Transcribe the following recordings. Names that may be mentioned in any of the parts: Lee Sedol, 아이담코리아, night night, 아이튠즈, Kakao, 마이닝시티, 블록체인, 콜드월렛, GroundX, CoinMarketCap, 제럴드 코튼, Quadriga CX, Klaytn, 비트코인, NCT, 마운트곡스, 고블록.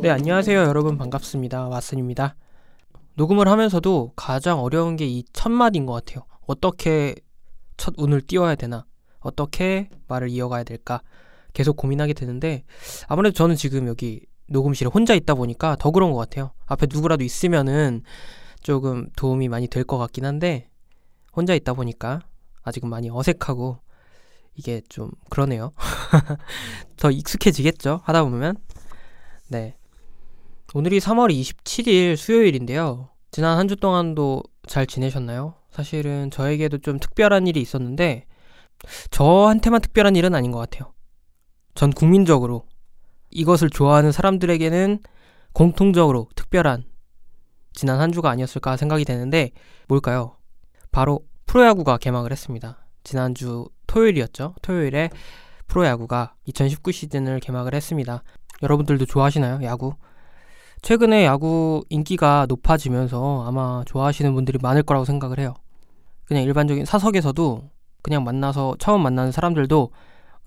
네, 안녕하세요 여러분, 반갑습니다. 왓슨입니다. 녹음을 하면서도 가장 어려운 게 이 첫 마디인 것 같아요. 어떻게 첫 운을 띄워야 되나, 어떻게 말을 이어가야 될까 계속 고민하게 되는데, 아무래도 저는 지금 여기 녹음실에 혼자 있다 보니까 더 그런 것 같아요. 앞에 누구라도 있으면은 조금 도움이 많이 될 것 같긴 한데, 혼자 있다 보니까 아직은 많이 어색하고 이게 좀 그러네요. 더 익숙해지겠죠, 하다 보면. 네, 오늘이 3월 27일 수요일인데요. 지난 한 주 동안도 잘 지내셨나요? 사실은 저에게도 좀 특별한 일이 있었는데, 저한테만 특별한 일은 아닌 것 같아요. 전 국민적으로 이것을 좋아하는 사람들에게는 공통적으로 특별한 지난 한 주가 아니었을까 생각이 되는데, 뭘까요? 바로 프로야구가 개막을 했습니다. 지난주 토요일이었죠. 토요일에 프로야구가 2019 시즌을 개막을 했습니다. 여러분들도 좋아하시나요, 야구? 최근에 야구 인기가 높아지면서 아마 좋아하시는 분들이 많을 거라고 생각을 해요. 그냥 일반적인 사석에서도 그냥 만나서 처음 만나는 사람들도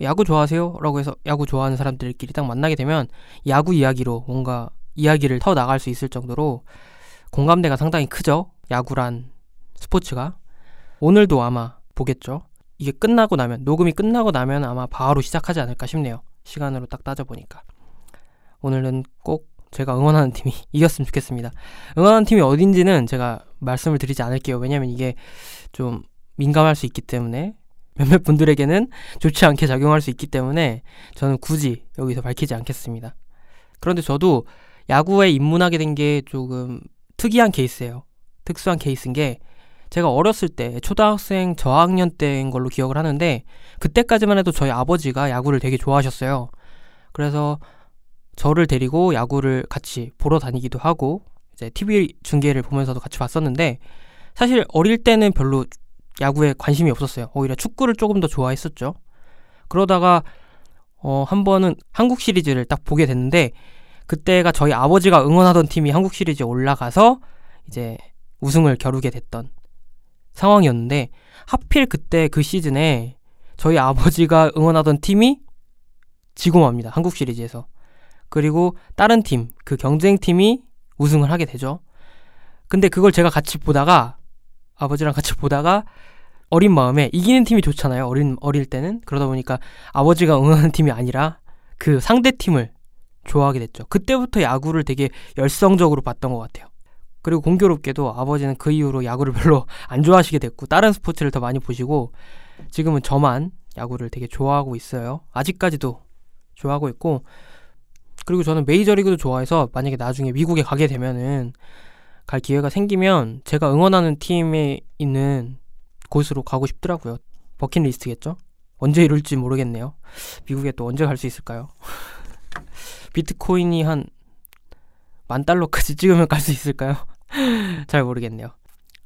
야구 좋아하세요? 라고 해서 야구 좋아하는 사람들끼리 딱 만나게 되면 야구 이야기로 뭔가 이야기를 터나갈 수 있을 정도로 공감대가 상당히 크죠, 야구란 스포츠가. 오늘도 아마 보겠죠. 이게 끝나고 나면, 녹음이 끝나고 나면 아마 바로 시작하지 않을까 싶네요, 시간으로 딱 따져보니까. 오늘은 꼭 제가 응원하는 팀이 이겼으면 좋겠습니다. 응원하는 팀이 어딘지는 제가 말씀을 드리지 않을게요. 왜냐면 이게 좀 민감할 수 있기 때문에, 몇몇 분들에게는 좋지 않게 작용할 수 있기 때문에 저는 굳이 여기서 밝히지 않겠습니다. 그런데 저도 야구에 입문하게 된 게 조금 특이한 케이스예요. 특수한 케이스인 게, 제가 어렸을 때 초등학생 저학년 때인 걸로 기억을 하는데, 그때까지만 해도 저희 아버지가 야구를 되게 좋아하셨어요. 그래서 저를 데리고 야구를 같이 보러 다니기도 하고, 이제 TV 중계를 보면서도 같이 봤었는데, 사실 어릴 때는 별로 야구에 관심이 없었어요. 오히려 축구를 조금 더 좋아했었죠. 그러다가 한 번은 한국 시리즈를 딱 보게 됐는데, 그때가 저희 아버지가 응원하던 팀이 한국 시리즈에 올라가서 이제 우승을 겨루게 됐던 상황이었는데, 하필 그때 그 시즌에 저희 아버지가 응원하던 팀이 지고 맙니다, 한국 시리즈에서. 그리고 다른 팀, 그 경쟁팀이 우승을 하게 되죠. 근데 그걸 제가 같이 보다가, 아버지랑 같이 보다가, 어린 마음에 이기는 팀이 좋잖아요, 어릴 때는. 그러다 보니까 아버지가 응원하는 팀이 아니라 그 상대 팀을 좋아하게 됐죠. 그때부터 야구를 되게 열성적으로 봤던 것 같아요. 그리고 공교롭게도 아버지는 그 이후로 야구를 별로 안 좋아하시게 됐고, 다른 스포츠를 더 많이 보시고, 지금은 저만 야구를 되게 좋아하고 있어요. 아직까지도 좋아하고 있고. 그리고 저는 메이저리그도 좋아해서, 만약에 나중에 미국에 가게 되면은, 갈 기회가 생기면 제가 응원하는 팀에 있는 곳으로 가고 싶더라고요. 버킷리스트겠죠? 언제 이룰지 모르겠네요. 미국에 또 언제 갈 수 있을까요? 비트코인이 한 $10,000까지 찍으면 갈 수 있을까요? 잘 모르겠네요.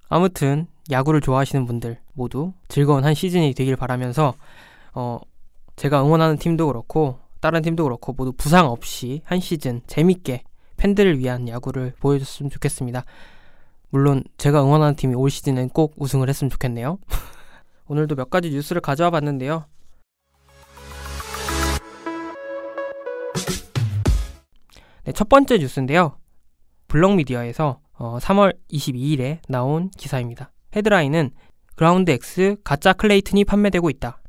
아무튼 야구를 좋아하시는 분들 모두 즐거운 한 시즌이 되길 바라면서, 제가 응원하는 팀도 그렇고 다른 팀도 그렇고 모두 부상 없이 한 시즌 재밌게 팬들을 위한 야구를 보여줬으면 좋겠습니다. 물론 제가 응원하는 팀이 올 시즌엔 꼭 우승을 했으면 좋겠네요. 오늘도 몇 가지 뉴스를 가져와 봤는데요. 네, 첫 번째 뉴스인데요, 블록미디어에서 3월 22일에 나온 기사입니다. 헤드라인은 "그라운드X 가짜 클레이튼이 판매되고 있다".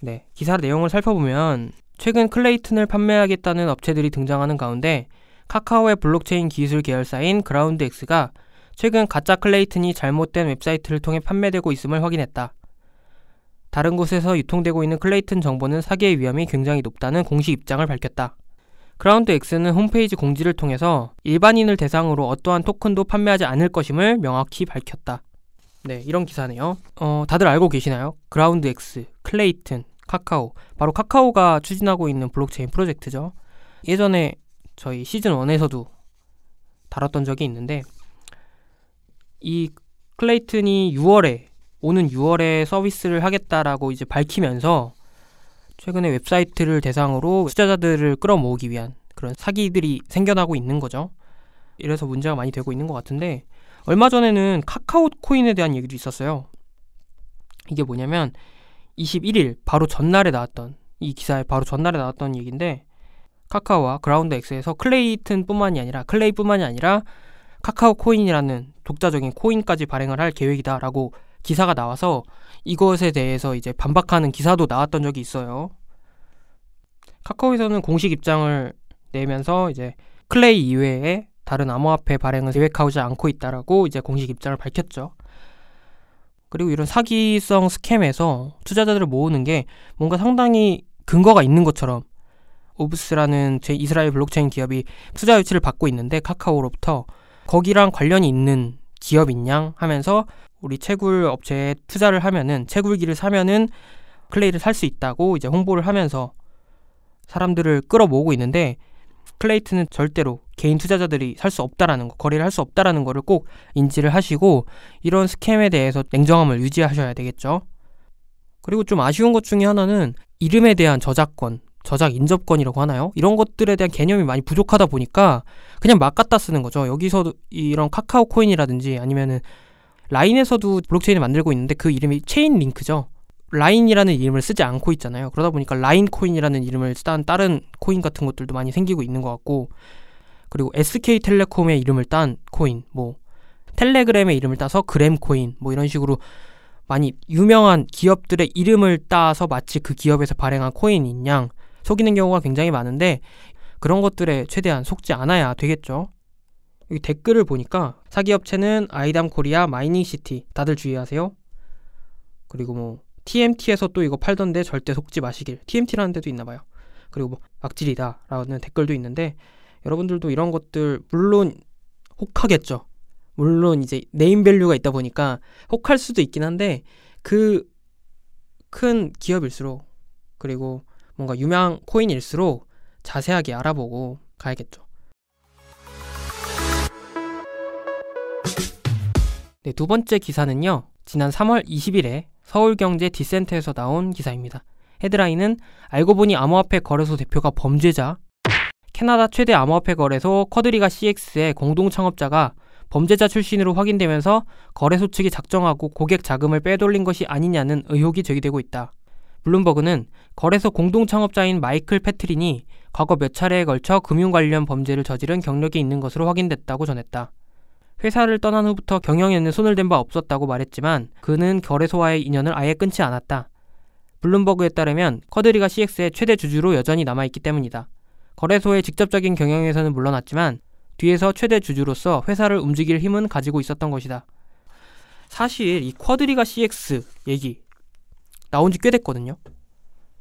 네, 기사 내용을 살펴보면, 최근 클레이튼을 판매하겠다는 업체들이 등장하는 가운데, 카카오의 블록체인 기술 계열사인 그라운드X가 최근 가짜 클레이튼이 잘못된 웹사이트를 통해 판매되고 있음을 확인했다. 다른 곳에서 유통되고 있는 클레이튼 정보는 사기의 위험이 굉장히 높다는 공식 입장을 밝혔다. 그라운드X는 홈페이지 공지를 통해서 일반인을 대상으로 어떠한 토큰도 판매하지 않을 것임을 명확히 밝혔다. 네, 이런 기사네요. 다들 알고 계시나요? 그라운드X, 클레이튼, 카카오. 바로 카카오가 추진하고 있는 블록체인 프로젝트죠. 예전에 저희 시즌1에서도 다뤘던 적이 있는데, 이 클레이튼이 오는 6월에 서비스를 하겠다라고 이제 밝히면서, 최근에 웹사이트를 대상으로 투자자들을 끌어모으기 위한 그런 사기들이 생겨나고 있는 거죠. 이래서 문제가 많이 되고 있는 것 같은데, 얼마 전에는 카카오 코인에 대한 얘기도 있었어요. 이게 뭐냐면, 21일 바로 전날에 나왔던 이 기사에 바로 전날에 나왔던 얘기인데, 카카오와 그라운드X에서 클레이튼 뿐만이 아니라 카카오 코인이라는 독자적인 코인까지 발행을 할 계획이다 라고 기사가 나와서 이것에 대해서 이제 반박하는 기사도 나왔던 적이 있어요. 카카오에서는 공식 입장을 내면서 이제 클레이 이외에 다른 암호화폐 발행을 계획하지 않고 있다라고 이제 공식 입장을 밝혔죠. 그리고 이런 사기성 스캠에서 투자자들을 모으는 게 뭔가 상당히 근거가 있는 것처럼 오브스라는 이스라엘 블록체인 기업이 투자 유치를 받고 있는데 카카오로부터 거기랑 관련이 있는 기업인 양 하면서 우리 채굴 업체에 투자를 하면은 채굴기를 사면은 클레이를 살 수 있다고 이제 홍보를 하면서 사람들을 끌어모으고 있는데, 클레이트는 절대로 개인 투자자들이 살 수 없다라는 거, 거래를 할 수 없다라는 거를 꼭 인지를 하시고 이런 스캠에 대해서 냉정함을 유지하셔야 되겠죠. 그리고 좀 아쉬운 것 중에 하나는 이름에 대한 저작권, 저작 인접권이라고 하나요? 이런 것들에 대한 개념이 많이 부족하다 보니까 그냥 막 갖다 쓰는 거죠. 여기서도 이런 카카오 코인이라든지 아니면은 라인에서도 블록체인을 만들고 있는데 그 이름이 체인 링크죠. 라인이라는 이름을 쓰지 않고 있잖아요. 그러다 보니까 라인 코인이라는 이름을 딴 다른 코인 같은 것들도 많이 생기고 있는 것 같고, 그리고 SK텔레콤의 이름을 딴 코인, 뭐 텔레그램의 이름을 따서 그램 코인, 뭐 이런 식으로 많이 유명한 기업들의 이름을 따서 마치 그 기업에서 발행한 코인인 양 속이는 경우가 굉장히 많은데 그런 것들에 최대한 속지 않아야 되겠죠. 여기 댓글을 보니까 사기업체는 아이담코리아, 마이닝시티 다들 주의하세요. 그리고 뭐 TMT에서 또 이거 팔던데 절대 속지 마시길, TMT라는 데도 있나봐요. 그리고 뭐 악질이다 라는 댓글도 있는데, 여러분들도 이런 것들 물론 혹하겠죠. 물론 이제 네임밸류가 있다 보니까 혹할 수도 있긴 한데 그 큰 기업일수록 그리고 뭔가 유명 코인일수록 자세하게 알아보고 가야겠죠. 네, 두 번째 기사는요, 지난 3월 20일에 서울경제 디센트에서 나온 기사입니다. 헤드라인은 알고 보니 암호화폐 거래소 대표가 범죄자, 캐나다 최대 암호화폐 거래소 쿼드리가 CX의 공동 창업자가 범죄자 출신으로 확인되면서 거래소 측이 작정하고 고객 자금을 빼돌린 것이 아니냐는 의혹이 제기되고 있다. 블룸버그는 거래소 공동 창업자인 마이클 패트린이 과거 몇 차례에 걸쳐 금융 관련 범죄를 저지른 경력이 있는 것으로 확인됐다고 전했다. 회사를 떠난 후부터 경영에는 손을 댄 바 없었다고 말했지만 그는 거래소와의 인연을 아예 끊지 않았다. 블룸버그에 따르면 쿼드리가 CX의 최대 주주로 여전히 남아있기 때문이다. 거래소의 직접적인 경영에서는 물러났지만 뒤에서 최대 주주로서 회사를 움직일 힘은 가지고 있었던 것이다. 사실 이 쿼드리가 CX 얘기 나온 지 꽤 됐거든요.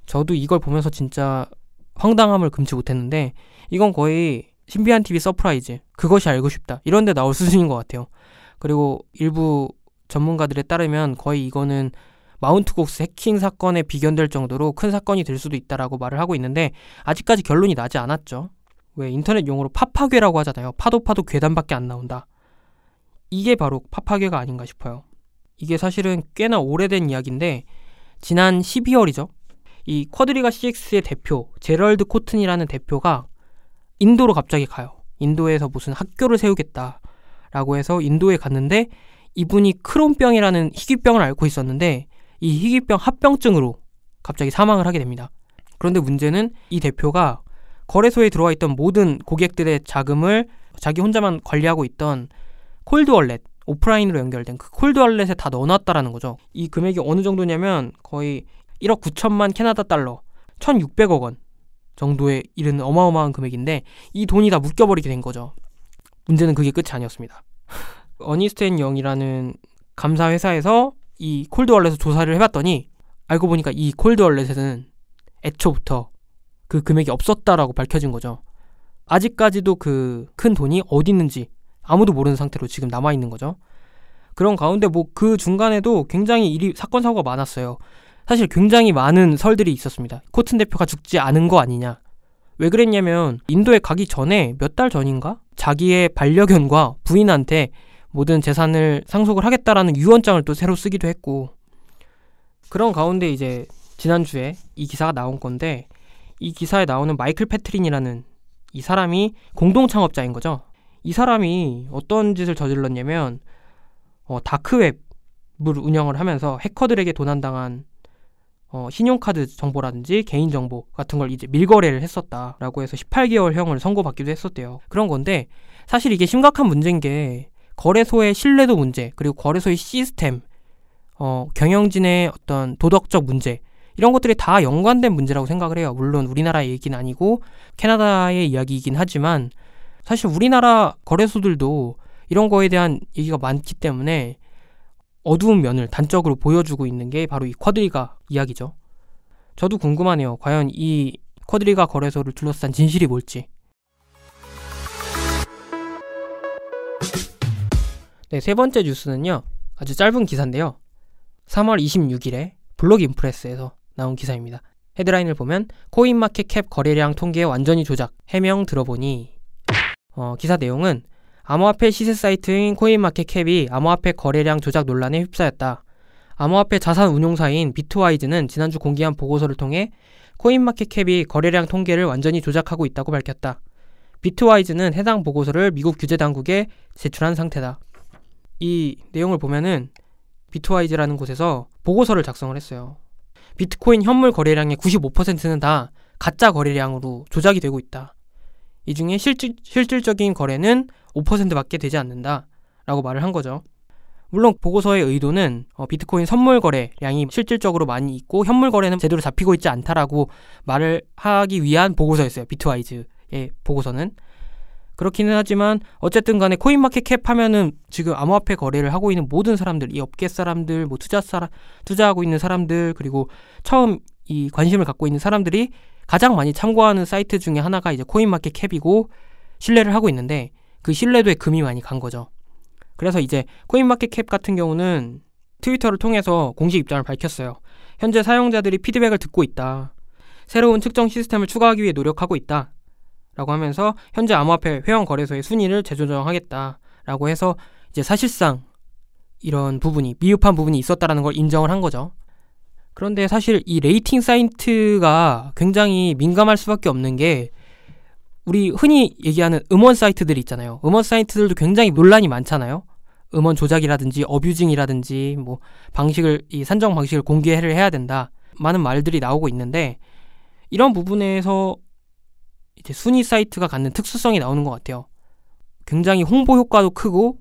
저도 이걸 보면서 진짜 황당함을 금치 못했는데 이건 거의 신비한 TV 서프라이즈, 그것이 알고 싶다 이런 데 나올 수준인 것 같아요. 그리고 일부 전문가들에 따르면 거의 이거는 마운트곡스 해킹 사건에 비견될 정도로 큰 사건이 될 수도 있다라고 말을 하고 있는데 아직까지 결론이 나지 않았죠. 왜 인터넷 용어로 파파괴라고 하잖아요. 파도 괴담밖에 안 나온다. 이게 바로 파파괴가 아닌가 싶어요. 이게 사실은 꽤나 오래된 이야기인데 지난 12월이죠. 이 쿼드리가 CX의 대표 제럴드 코튼이라는 대표가 인도로 갑자기 가요. 인도에서 무슨 학교를 세우겠다 라고 해서 인도에 갔는데 이분이 크론병이라는 희귀병을 앓고 있었는데 이 희귀병 합병증으로 갑자기 사망을 하게 됩니다. 그런데 문제는 이 대표가 거래소에 들어와 있던 모든 고객들의 자금을 자기 혼자만 관리하고 있던 콜드월렛, 오프라인으로 연결된 그 콜드월렛에 다 넣어놨다라는 거죠. 이 금액이 어느 정도냐면 거의 1억 9천만 캐나다 달러, 1,600억 원 정도에 이르는 어마어마한 금액인데 이 돈이 다 묶여버리게 된 거죠. 문제는 그게 끝이 아니었습니다. 어니스트 앤 영이라는 감사회사에서 이 콜드월렛에서 조사를 해봤더니 알고 보니까 이 콜드월렛에는 애초부터 그 금액이 없었다라고 밝혀진 거죠. 아직까지도 그 큰 돈이 어디 있는지 아무도 모르는 상태로 지금 남아있는 거죠. 그런 가운데 뭐 그 중간에도 굉장히 사건 사고가 많았어요. 사실 굉장히 많은 설들이 있었습니다. 코튼 대표가 죽지 않은 거 아니냐. 왜 그랬냐면 인도에 가기 전에 몇 달 전인가? 자기의 반려견과 부인한테 모든 재산을 상속을 하겠다라는 유언장을 또 새로 쓰기도 했고, 그런 가운데 이제 지난주에 이 기사가 나온 건데 이 기사에 나오는 마이클 패트린이라는 이 사람이 공동 창업자인 거죠. 이 사람이 어떤 짓을 저질렀냐면 다크웹을 운영을 하면서 해커들에게 도난당한 신용카드 정보라든지 개인정보 같은 걸 이제 밀거래를 했었다라고 해서 18개월형을 선고받기도 했었대요. 그런 건데 사실 이게 심각한 문제인 게 거래소의 신뢰도 문제, 그리고 거래소의 시스템, 경영진의 어떤 도덕적 문제, 이런 것들이 다 연관된 문제라고 생각을 해요. 물론 우리나라의 얘기는 아니고 캐나다의 이야기이긴 하지만 사실 우리나라 거래소들도 이런 거에 대한 얘기가 많기 때문에 어두운 면을 단적으로 보여주고 있는 게 바로 이 쿼드리가 이야기죠. 저도 궁금하네요. 과연 이 쿼드리가 거래소를 둘러싼 진실이 뭘지. 네, 세 번째 뉴스는요, 아주 짧은 기사인데요. 3월 26일에 블록인프레스에서 나온 기사입니다. 헤드라인을 보면 코인마켓캡 거래량 통계 완전히 조작, 해명 들어보니. 기사 내용은 암호화폐 시세 사이트인 코인마켓캡이 암호화폐 거래량 조작 논란에 휩싸였다. 암호화폐 자산 운용사인 비트와이즈는 지난주 공개한 보고서를 통해 코인마켓캡이 거래량 통계를 완전히 조작하고 있다고 밝혔다. 비트와이즈는 해당 보고서를 미국 규제당국에 제출한 상태다. 이 내용을 보면은 비트와이즈라는 곳에서 보고서를 작성을 했어요. 비트코인 현물 거래량의 95%는 다 가짜 거래량으로 조작이 되고 있다. 이 중에 실질적인 거래는 5%밖에 되지 않는다 라고 말을 한 거죠. 물론 보고서의 의도는 비트코인 선물 거래량이 실질적으로 많이 있고 현물 거래는 제대로 잡히고 있지 않다라고 말을 하기 위한 보고서였어요. 비트와이즈의 보고서는. 그렇기는 하지만 어쨌든 간에 코인마켓캡 하면은 지금 암호화폐 거래를 하고 있는 모든 사람들, 이 업계 사람들, 뭐 투자하고 있는 사람들, 그리고 처음 이 관심을 갖고 있는 사람들이 가장 많이 참고하는 사이트 중에 하나가 이제 코인마켓캡이고 신뢰를 하고 있는데 그 신뢰도에 금이 많이 간 거죠. 그래서 이제 코인마켓캡 같은 경우는 트위터를 통해서 공식 입장을 밝혔어요. 현재 사용자들이 피드백을 듣고 있다. 새로운 측정 시스템을 추가하기 위해 노력하고 있다. 라고 하면서 현재 암호화폐 회원 거래소의 순위를 재조정하겠다. 라고 해서 이제 사실상 이런 부분이 미흡한 부분이 있었다라는 걸 인정을 한 거죠. 그런데 사실 이 레이팅 사이트가 굉장히 민감할 수밖에 없는 게 우리 흔히 얘기하는 음원 사이트들이 있잖아요. 음원 사이트들도 굉장히 논란이 많잖아요. 음원 조작이라든지 어뷰징이라든지 뭐 방식을 이 산정 방식을 공개를 해야 된다. 많은 말들이 나오고 있는데 이런 부분에서 이제 순위 사이트가 갖는 특수성이 나오는 것 같아요. 굉장히 홍보 효과도 크고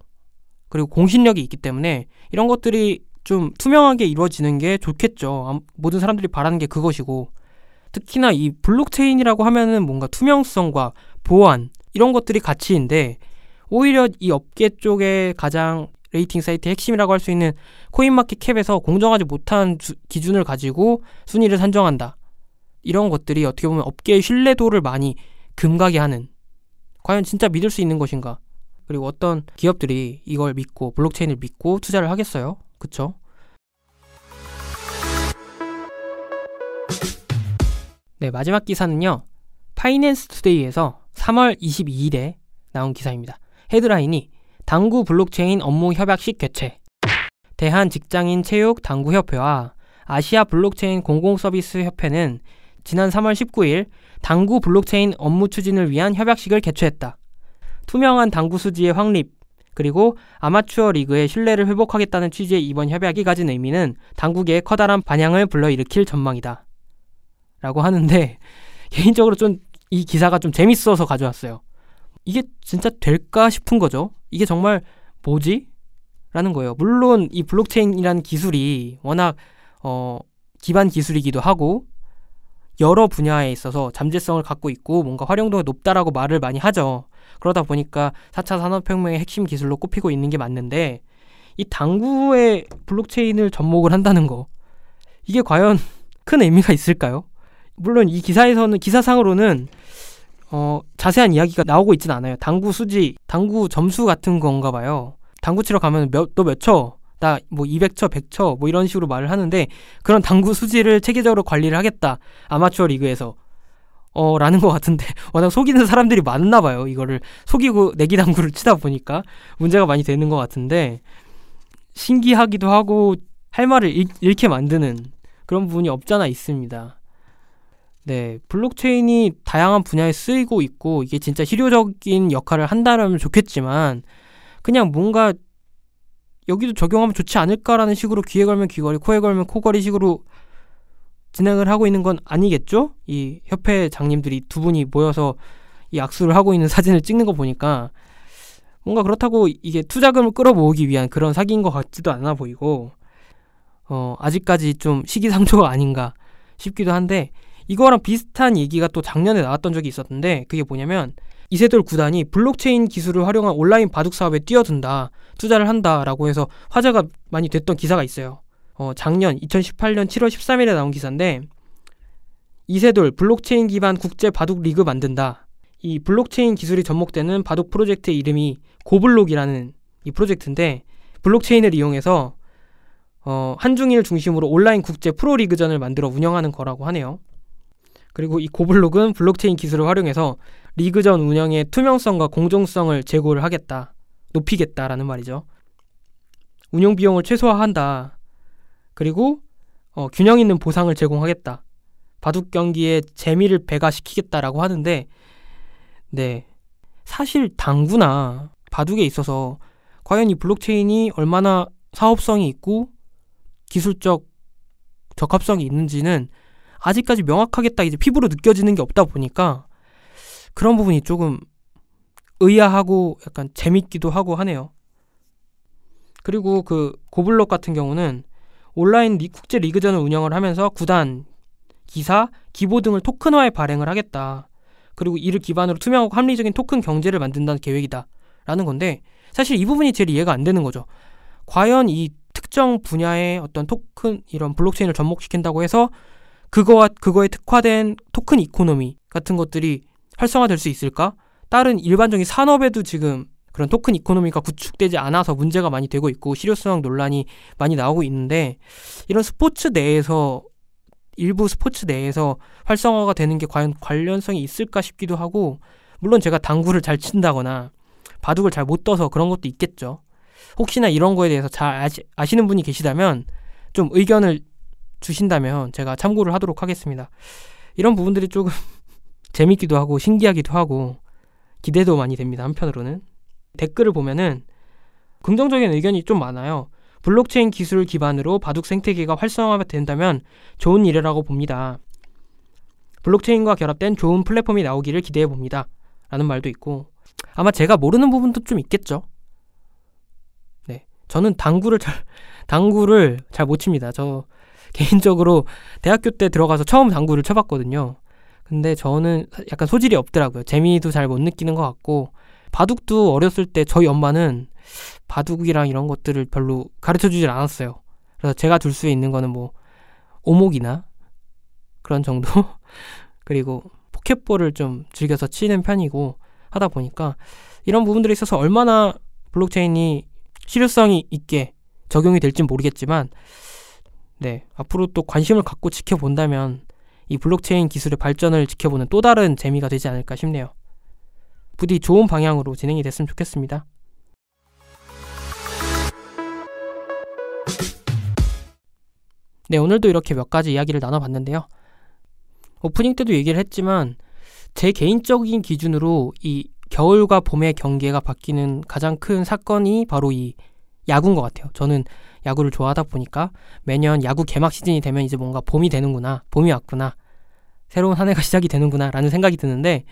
그리고 공신력이 있기 때문에 이런 것들이 좀 투명하게 이루어지는 게 좋겠죠. 모든 사람들이 바라는 게 그것이고 특히나 이 블록체인이라고 하면은 뭔가 투명성과 보안 이런 것들이 가치인데 오히려 이 업계 쪽에 가장 레이팅 사이트의 핵심이라고 할 수 있는 코인마켓캡에서 공정하지 못한 기준을 가지고 순위를 산정한다. 이런 것들이 어떻게 보면 업계의 신뢰도를 많이 금가게 하는, 과연 진짜 믿을 수 있는 것인가? 그리고 어떤 기업들이 이걸 믿고 블록체인을 믿고 투자를 하겠어요? 그쵸? 네, 마지막 기사는요. 파이낸스 투데이에서 3월 22일에 나온 기사입니다. 헤드라인이 당구 블록체인 업무 협약식 개최. 대한 직장인 채용 당구 협회와 아시아 블록체인 공공서비스 협회는 지난 3월 19일 당구 블록체인 업무 추진을 위한 협약식을 개최했다. 투명한 당구 수지의 확립, 그리고 아마추어 리그의 신뢰를 회복하겠다는 취지의 이번 협약이 가진 의미는 당구계의 커다란 반향을 불러일으킬 전망이다. 라고 하는데 개인적으로 좀 이 기사가 좀 재밌어서 가져왔어요. 이게 진짜 될까 싶은 거죠. 이게 정말 뭐지? 라는 거예요. 물론 이 블록체인이라는 기술이 워낙 기반 기술이기도 하고 여러 분야에 있어서 잠재성을 갖고 있고 뭔가 활용도가 높다라고 말을 많이 하죠. 그러다 보니까 4차 산업혁명의 핵심 기술로 꼽히고 있는 게 맞는데 이 당구에 블록체인을 접목을 한다는 거, 이게 과연 큰 의미가 있을까요? 물론 이 기사에서는 기사상으로는 자세한 이야기가 나오고 있진 않아요. 당구 수지, 당구 점수 같은 건가 봐요. 당구 치러 가면 너 몇 쳐? 나 뭐 200쳐, 100쳐 뭐 이런 식으로 말을 하는데 그런 당구 수지를 체계적으로 관리를 하겠다. 아마추어 리그에서. 라는 것 같은데 워낙 속이는 사람들이 많나 봐요. 이거를 속이고 내기 당구를 치다 보니까 문제가 많이 되는 것 같은데 신기하기도 하고 할 말을 잃게 만드는 그런 부분이 없잖아 있습니다. 네, 블록체인이 다양한 분야에 쓰이고 있고 이게 진짜 실효적인 역할을 한다면 좋겠지만 그냥 뭔가 여기도 적용하면 좋지 않을까라는 식으로 귀에 걸면 귀걸이, 코에 걸면 코걸이 식으로 진행을 하고 있는 건 아니겠죠? 이 협회 장님들이 두 분이 모여서 이 악수를 하고 있는 사진을 찍는 거 보니까 뭔가 그렇다고 이게 투자금을 끌어모으기 위한 그런 사기인 것 같지도 않아 보이고 아직까지 좀 시기상조가 아닌가 싶기도 한데, 이거랑 비슷한 얘기가 또 작년에 나왔던 적이 있었는데, 그게 뭐냐면 이세돌 구단이 블록체인 기술을 활용한 온라인 바둑 사업에 뛰어든다, 투자를 한다라고 해서 화제가 많이 됐던 기사가 있어요. 작년 2018년 7월 13일에 나온 기사인데, 이세돌 블록체인 기반 국제 바둑 리그 만든다. 이 블록체인 기술이 접목되는 바둑 프로젝트의 이름이 고블록이라는 이 프로젝트인데, 블록체인을 이용해서 한중일 중심으로 온라인 국제 프로리그전을 만들어 운영하는 거라고 하네요. 그리고 이 고블록은 블록체인 기술을 활용해서 리그전 운영의 투명성과 공정성을 제고를 하겠다, 높이겠다라는 말이죠. 운영 비용을 최소화한다. 그리고 균형 있는 보상을 제공하겠다. 바둑 경기의 재미를 배가시키겠다라고 하는데, 네, 사실 당구나 바둑에 있어서 과연 이 블록체인이 얼마나 사업성이 있고 기술적 적합성이 있는지는 아직까지 명확하게 딱 이제 피부로 느껴지는 게 없다 보니까 그런 부분이 조금 의아하고 약간 재밌기도 하고 하네요. 그리고 그 고블록 같은 경우는 온라인 국제 리그전을 운영을 하면서 구단, 기사, 기보 등을 토큰화해 발행을 하겠다. 그리고 이를 기반으로 투명하고 합리적인 토큰 경제를 만든다는 계획이다 라는 건데, 사실 이 부분이 제일 이해가 안 되는 거죠. 과연 이 특정 분야의 어떤 토큰, 이런 블록체인을 접목시킨다고 해서 그거와 그거에 특화된 토큰 이코노미 같은 것들이 활성화될 수 있을까? 다른 일반적인 산업에도 지금 그런 토큰 이코노미가 구축되지 않아서 문제가 많이 되고 있고 실효성 논란이 많이 나오고 있는데, 이런 스포츠 내에서, 일부 스포츠 내에서 활성화가 되는 게 과연 관련성이 있을까 싶기도 하고, 물론 제가 당구를 잘 친다거나 바둑을 잘 못 떠서 그런 것도 있겠죠. 혹시나 이런 거에 대해서 잘 아시는 분이 계시다면 좀 의견을 주신다면 제가 참고를 하도록 하겠습니다. 이런 부분들이 조금 재밌기도 하고 신기하기도 하고 기대도 많이 됩니다. 한편으로는 댓글을 보면은 긍정적인 의견이 좀 많아요. 블록체인 기술을 기반으로 바둑 생태계가 활성화된다면 좋은 일이라고 봅니다. 블록체인과 결합된 좋은 플랫폼이 나오기를 기대해봅니다 라는 말도 있고, 아마 제가 모르는 부분도 좀 있겠죠. 네, 저는 당구를 잘 못 칩니다. 저 개인적으로 대학교 때 들어가서 처음 당구를 쳐봤거든요. 근데 저는 약간 소질이 없더라고요. 재미도 잘 못 느끼는 것 같고, 바둑도 어렸을 때 저희 엄마는 바둑이랑 이런 것들을 별로 가르쳐주질 않았어요. 그래서 제가 둘 수 있는 거는 뭐 오목이나 그런 정도 그리고 포켓볼을 좀 즐겨서 치는 편이고 하다 보니까 이런 부분들에 있어서 얼마나 블록체인이 실효성이 있게 적용이 될진 모르겠지만, 네, 앞으로 또 관심을 갖고 지켜본다면 이 블록체인 기술의 발전을 지켜보는 또 다른 재미가 되지 않을까 싶네요. 부디 좋은 방향으로 진행이 됐으면 좋겠습니다. 네, 오늘도 이렇게 몇 가지 이야기를 나눠봤는데요. 오프닝 때도 얘기를 했지만 제 개인적인 기준으로 이 겨울과 봄의 경계가 바뀌는 가장 큰 사건이 바로 이 야구인 것 같아요. 저는 야구를 좋아하다 보니까 매년 야구 개막 시즌이 되면 이제 뭔가 봄이 되는구나, 봄이 왔구나, 새로운 한 해가 시작이 되는구나 라는 생각이 드는데,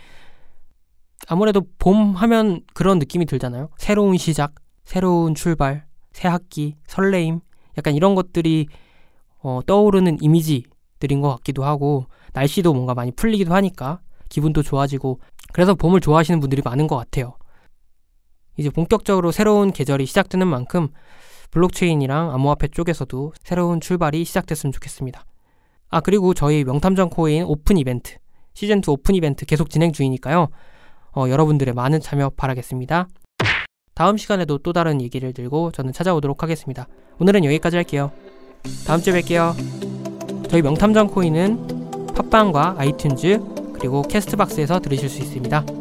아무래도 봄 하면 그런 느낌이 들잖아요. 새로운 시작, 새로운 출발, 새 학기, 설레임, 약간 이런 것들이 떠오르는 이미지들인 것 같기도 하고, 날씨도 뭔가 많이 풀리기도 하니까 기분도 좋아지고, 그래서 봄을 좋아하시는 분들이 많은 것 같아요. 이제 본격적으로 새로운 계절이 시작되는 만큼 블록체인이랑 암호화폐 쪽에서도 새로운 출발이 시작됐으면 좋겠습니다. 아, 그리고 저희 명탐정 코인 오픈 이벤트, 시즌2 오픈 이벤트 계속 진행 중이니까요. 여러분들의 많은 참여 바라겠습니다. 다음 시간에도 또 다른 얘기를 들고 저는 찾아오도록 하겠습니다. 오늘은 여기까지 할게요. 다음 주에 뵐게요. 저희 명탐정 코인은 팟빵과 아이튠즈 그리고 캐스트박스에서 들으실 수 있습니다.